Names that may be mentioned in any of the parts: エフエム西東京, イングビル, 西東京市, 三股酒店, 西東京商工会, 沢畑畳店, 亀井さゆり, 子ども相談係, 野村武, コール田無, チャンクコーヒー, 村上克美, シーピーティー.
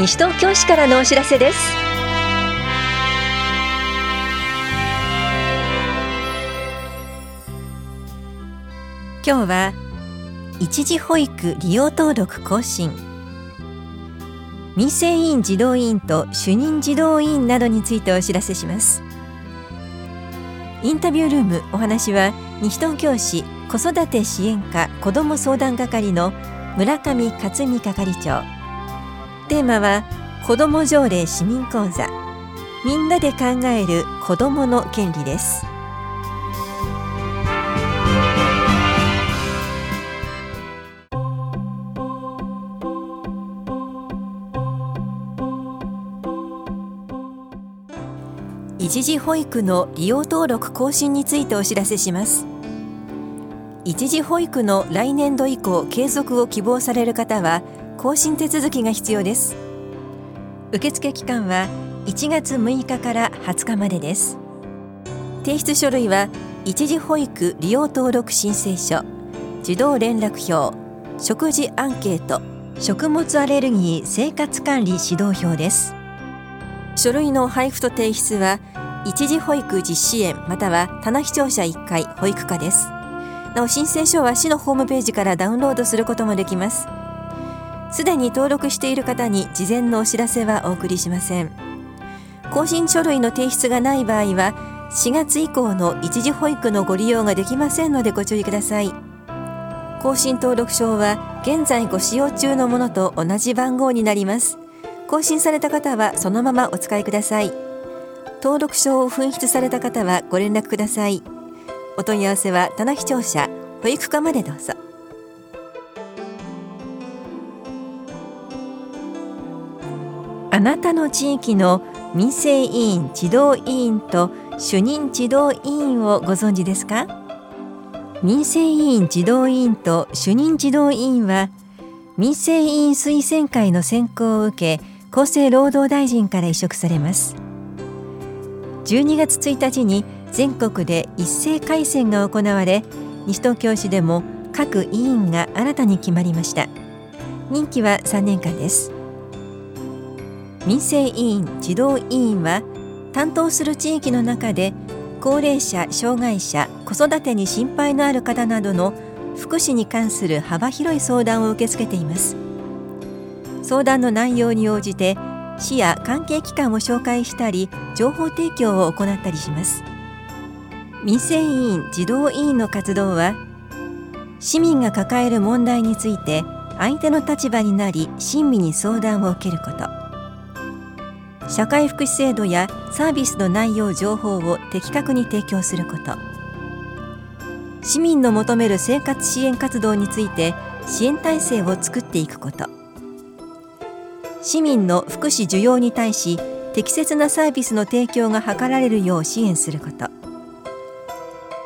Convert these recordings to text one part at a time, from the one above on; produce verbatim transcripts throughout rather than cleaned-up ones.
西東京市からのお知らせです。今日は一時保育利用登録更新、民生委員児童委員と主任児童委員などについてお知らせします。インタビュールーム、お話は西東京市子育て支援課子ども相談係の村上克美係長。テーマは子ども条例市民講座、みんなで考える子どもの権利です。一時保育の利用登録更新についてお知らせします。一時保育の来年度以降継続を希望される方は更新手続きが必要です。受付期間はいちがつむいかからはつかまでです。提出書類は一時保育利用登録申請書、児童連絡票、食事アンケート、食物アレルギー生活管理指導票です。書類の配布と提出は一時保育実施園または田中庁舎いっかい保育課です。なお、申請書は市のホームページからダウンロードすることもできます。すでに登録している方に事前のお知らせはお送りしません。更新書類の提出がない場合はしがつ以降の一時保育のご利用ができませんのでご注意ください。更新登録証は現在ご使用中のものと同じ番号になります。更新された方はそのままお使いください。登録証を紛失された方はご連絡ください。お問い合わせは田中庁舎保育課までどうぞ。あなたの地域の民生委員児童委員と主任児童委員をご存知ですか？民生委員児童委員と主任児童委員は民生委員推薦会の選考を受け、厚生労働大臣から委嘱されます。じゅうにがつついたちに全国で一斉改選が行われ、西東京市でも各委員が新たに決まりました。任期はさんねんかんです。民生委員・児童委員は担当する地域の中で高齢者・障害者・子育てに心配のある方などの福祉に関する幅広い相談を受け付けています。相談の内容に応じて市や関係機関を紹介したり情報提供を行ったりします。民生委員・児童委員の活動は、市民が抱える問題について相手の立場になり親身に相談を受けること、社会福祉制度やサービスの内容情報を的確に提供すること、市民の求める生活支援活動について支援体制を作っていくこと、市民の福祉需要に対し適切なサービスの提供が図られるよう支援すること、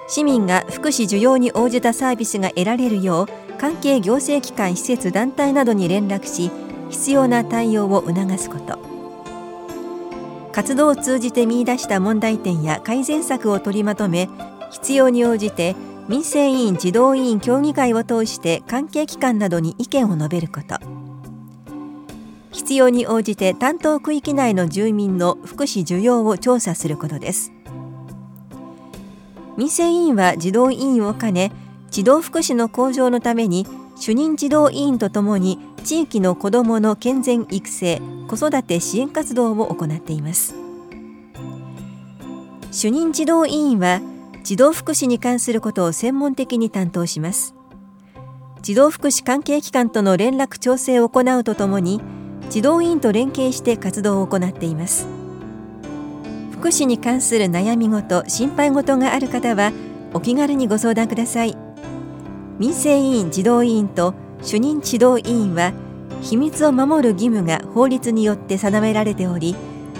市民が福祉需要に応じたサービスが得られるよう関係行政機関・施設・団体などに連絡し、必要な対応を促すこと、活動を通じて見出した問題点や改善策を取りまとめ、必要に応じて民生委員・児童委員協議会を通して関係機関などに意見を述べること、必要に応じて担当区域内の住民の福祉需要を調査することです。民生委員は児童委員を兼ね、児童福祉の向上のために主任児童委員とともに地域の子どもの健全育成・子育て支援活動を行っています。主任児童委員は児童福祉に関することを専門的に担当します。児童福祉関係機関との連絡調整を行うとともに、児童委員と連携して活動を行っています。福祉に関する悩み事、心配事がある方はお気軽にご相談ください。民生委員・児童委員と主任児童委員は秘密を守る義務が法律によって定められており、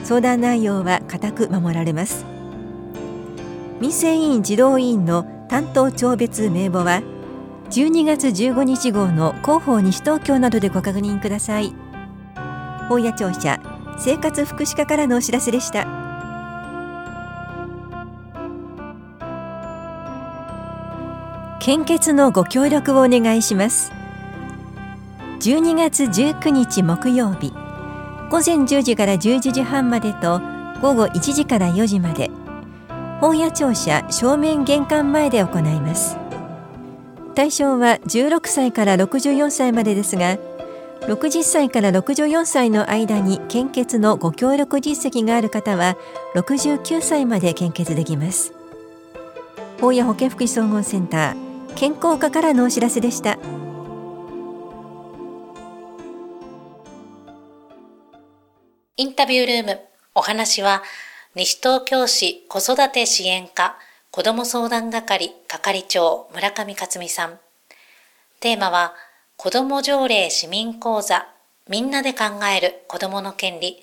相談内容は固く守られます。民生委員・児童委員の担当庁別名簿はじゅうにがつじゅうごにち号の広報西東京などでご確認ください。保谷庁舎生活福祉課からのお知らせでした。献血のご協力をお願いします。じゅうにがつじゅうくにちもくようび、午前じゅうじからじゅういちじはんまでと午後いちじからよじまで、本屋庁舎正面玄関前で行います。対象はじゅうろくさいからろくじゅうよんさいまでですが、ろくじゅっさいからろくじゅうよんさいの間に献血のご協力実績がある方はろくじゅうきゅうさいまで献血できます。保谷保健福祉総合センター健康課からのお知らせでした。インタビュールーム、お話は西東京市子育て支援課子ども相談係係長村上克美さん。テーマは子ども条例市民講座、みんなで考える子どもの権利。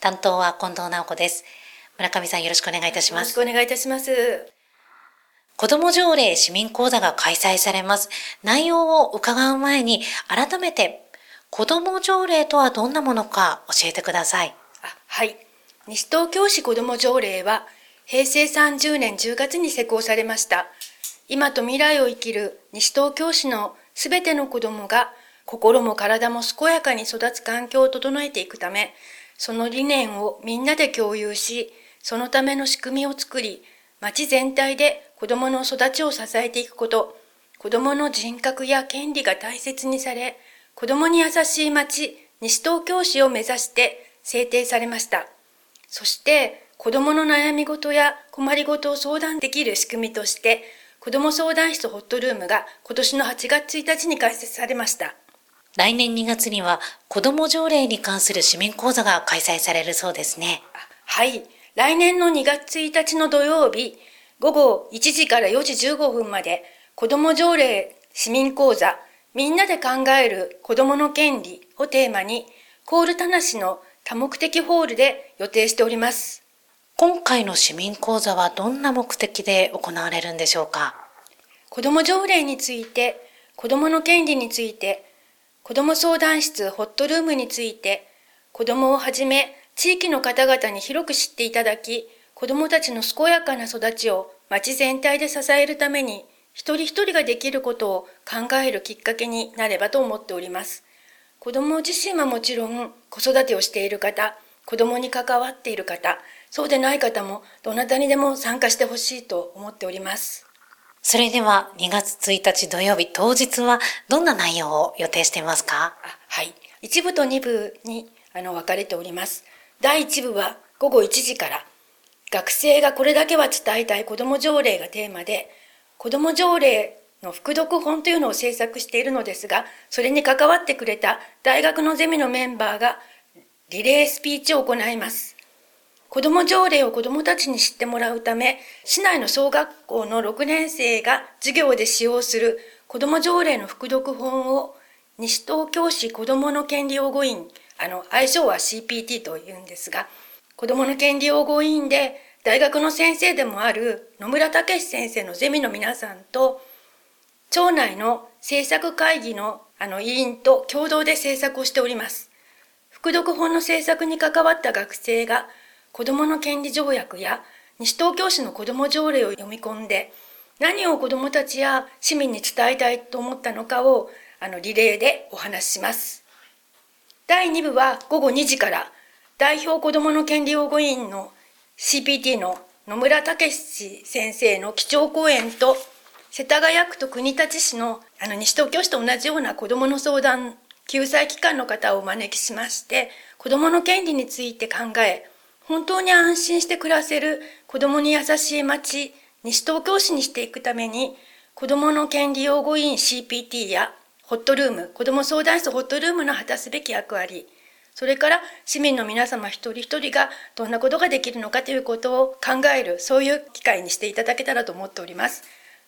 担当は近藤直子です。村上さん、よろしくお願いいたします。よろしくお願いいたします。子ども条例市民講座が開催されます。内容を伺う前に改めて子ども条例とはどんなものか教えてください。あ、はい。西東京市子ども条例は平成さんじゅうねんじゅうがつに施行されました。今と未来を生きる西東京市のすべての子どもが心も体も健やかに育つ環境を整えていくため、その理念をみんなで共有し、そのための仕組みを作り、町全体で子どもの育ちを支えていくこと、子どもの人格や権利が大切にされ、子どもに優しい町、西東京市を目指して制定されました。そして、子どもの悩み事や困り事を相談できる仕組みとして、子ども相談室ホットルームが今年のはちがつついたちに開設されました。来年にがつには、子ども条例に関する市民講座が開催されるそうですね。はい。来年のにがつついたちの土曜日、午後いちじからよじじゅうごふんまで、子ども条例市民講座、みんなで考える子どもの権利をテーマに、コール田無の多目的ホールで予定しております。今回の市民講座はどんな目的で行われるんでしょうか。子ども条例について、子どもの権利について、子ども相談室ホットルームについて、子どもをはじめ地域の方々に広く知っていただき、子どもたちの健やかな育ちを町全体で支えるために、一人一人ができることを考えるきっかけになればと思っております。子ども自身はもちろん、子育てをしている方、子どもに関わっている方、そうでない方もどなたにでも参加してほしいと思っております。それではにがつついたち土曜日当日はどんな内容を予定していますか？はい、いち部とに部にあの分かれております。だいいち部は午後いちじから、学生がこれだけは伝えたい子ども条例がテーマで、子ども条例の副読本というのを制作しているのですが、それに関わってくれた大学のゼミのメンバーがリレースピーチを行います。子ども条例を子どもたちに知ってもらうため、市内の小学校のろくねん生が授業で使用する子ども条例の副読本を西東京市子どもの権利擁護委員、あの愛称は シーピーティー というんですが、子どもの権利擁護委員で大学の先生でもある野村武先生のゼミの皆さんと、町内の政策会議のあの委員と共同で制作をしております。副読本の制作に関わった学生が、子どもの権利条約や西東京市の子ども条例を読み込んで、何を子どもたちや市民に伝えたいと思ったのかをあのリレーでお話しします。だいに部は午後にじから、代表子どもの権利擁護委員のシーピーティー の野村武先生の基調講演と、世田谷区と国立市のあの西東京市と同じような子どもの相談救済機関の方をお招きしまして、子どもの権利について考え、本当に安心して暮らせる子どもに優しい町、西東京市にしていくために、子どもの権利擁護委員 シーピーティー やホットルーム、子ども相談室ホットルームの果たすべき役割、それから市民の皆様一人一人がどんなことができるのかということを考える、そういう機会にしていただけたらと思っております。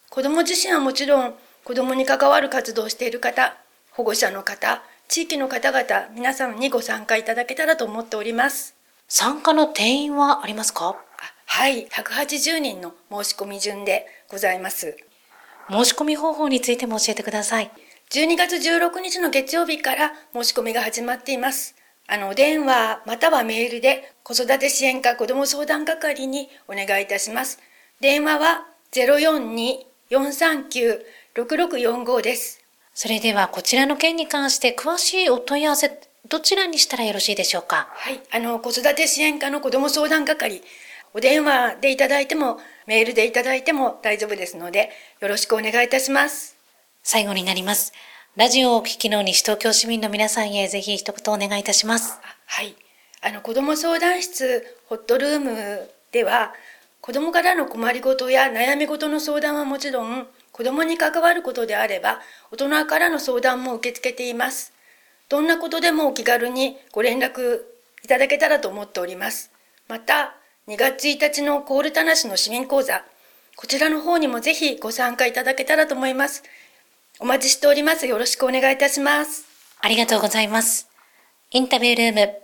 子ども自身はもちろん、子どもに関わる活動をしている方、保護者の方、地域の方々、皆様にご参加いただけたらと思っております。参加の定員はありますか？はい、ひゃくはちじゅうにんの申し込み順でございます。申し込み方法についても教えてください。じゅうにがつじゅうろくにちの月曜日から申し込みが始まっています。あの、お電話またはメールで子育て支援課子ども相談係にお願いいたします。電話は ゼロよんにーよんさんきゅうろくろくよんご です。それではこちらの件に関して詳しいお問い合わせどちらにしたらよろしいでしょうか。はい、あの子育て支援課の子ども相談係、お電話でいただいてもメールでいただいても大丈夫ですので、よろしくお願いいたします。最後になります。ラジオをお聞きの西東京市民の皆さんへ、ぜひ一言お願いいたします。はい、あの子ども相談室ホットルームでは、子どもからの困りごとや悩みごとの相談はもちろん、子どもに関わることであれば大人からの相談も受け付けています。どんなことでもお気軽にご連絡いただけたらと思っております。またにがつついたちのコール田無の市民講座、こちらの方にもぜひご参加いただけたらと思います。お待ちしております。よろしくお願いいたします。ありがとうございます。インタビュールーム、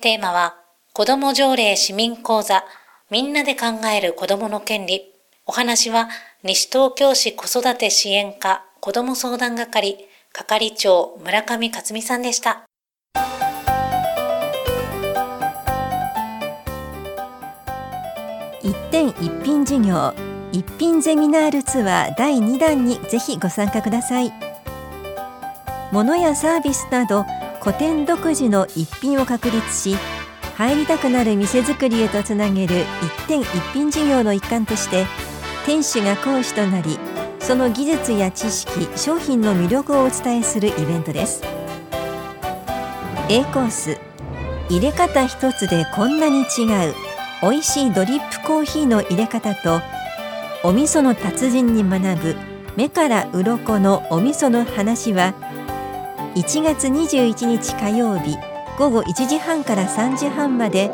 テーマは子ども条例市民講座、みんなで考える子どもの権利。お話は西東京市子育て支援課子ども相談係係長、村上克己さんでした。一点一品授業一品ゼミナールツアーだいにだんにぜひご参加ください。物やサービスなど個展独自の一品を確立し、入りたくなる店づくりへとつなげる一点一品授業の一環として、店主が講師となり、その技術や知識、商品の魅力をお伝えするイベントです。 A コース、入れ方一つでこんなに違う美味しいドリップコーヒーの入れ方と、お味噌の達人に学ぶ目から鱗のお味噌の話は、いちがつにじゅういちにち火曜日ごごいちじはんからさんじはんまで、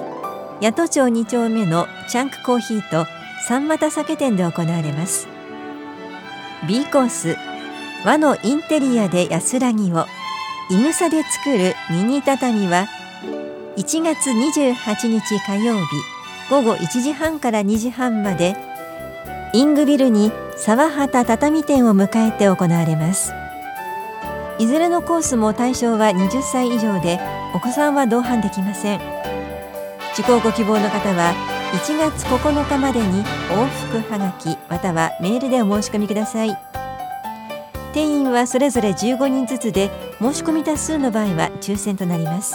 八戸町にちょうめのチャンクコーヒーと三股酒店で行われます。 B コース、和のインテリアで安らぎを、いぐさで作るミニ畳は、いちがつにじゅうはちにち火曜日ごごいちじはんからにじはんまで、イングビルに沢畑畳店を迎えて行われます。いずれのコースも対象ははたち以上で、お子さんは同伴できません。受講ご希望の方は、いちがつここのかまでに往復はがきまたはメールでお申し込みください。定員はそれぞれじゅうごにんずつで、申し込み多数の場合は抽選となります。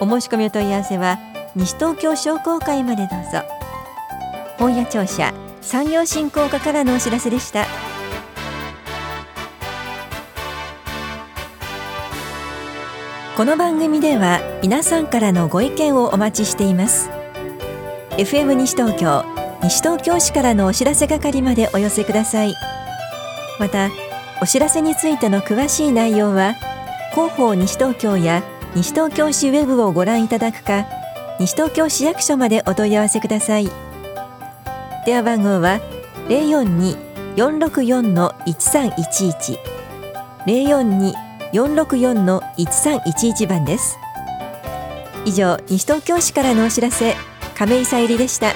お申し込みお問い合わせは西東京商工会までどうぞ。本屋庁舎産業振興課からのお知らせでした。この番組では皆さんからのご意見をお待ちしています。 エフエム 西東京、西東京市からのお知らせ係までお寄せください。また、お知らせについての詳しい内容は広報西東京や西東京市ウェブをご覧いただくか、西東京市役所までお問い合わせください。電話番号は ゼロよんにーよんろくよんのいちさんいちいち ゼロよんにーよんろくよんのいちさんいちいち 番です。以上、西東京市からのお知らせ、亀井さゆりでした。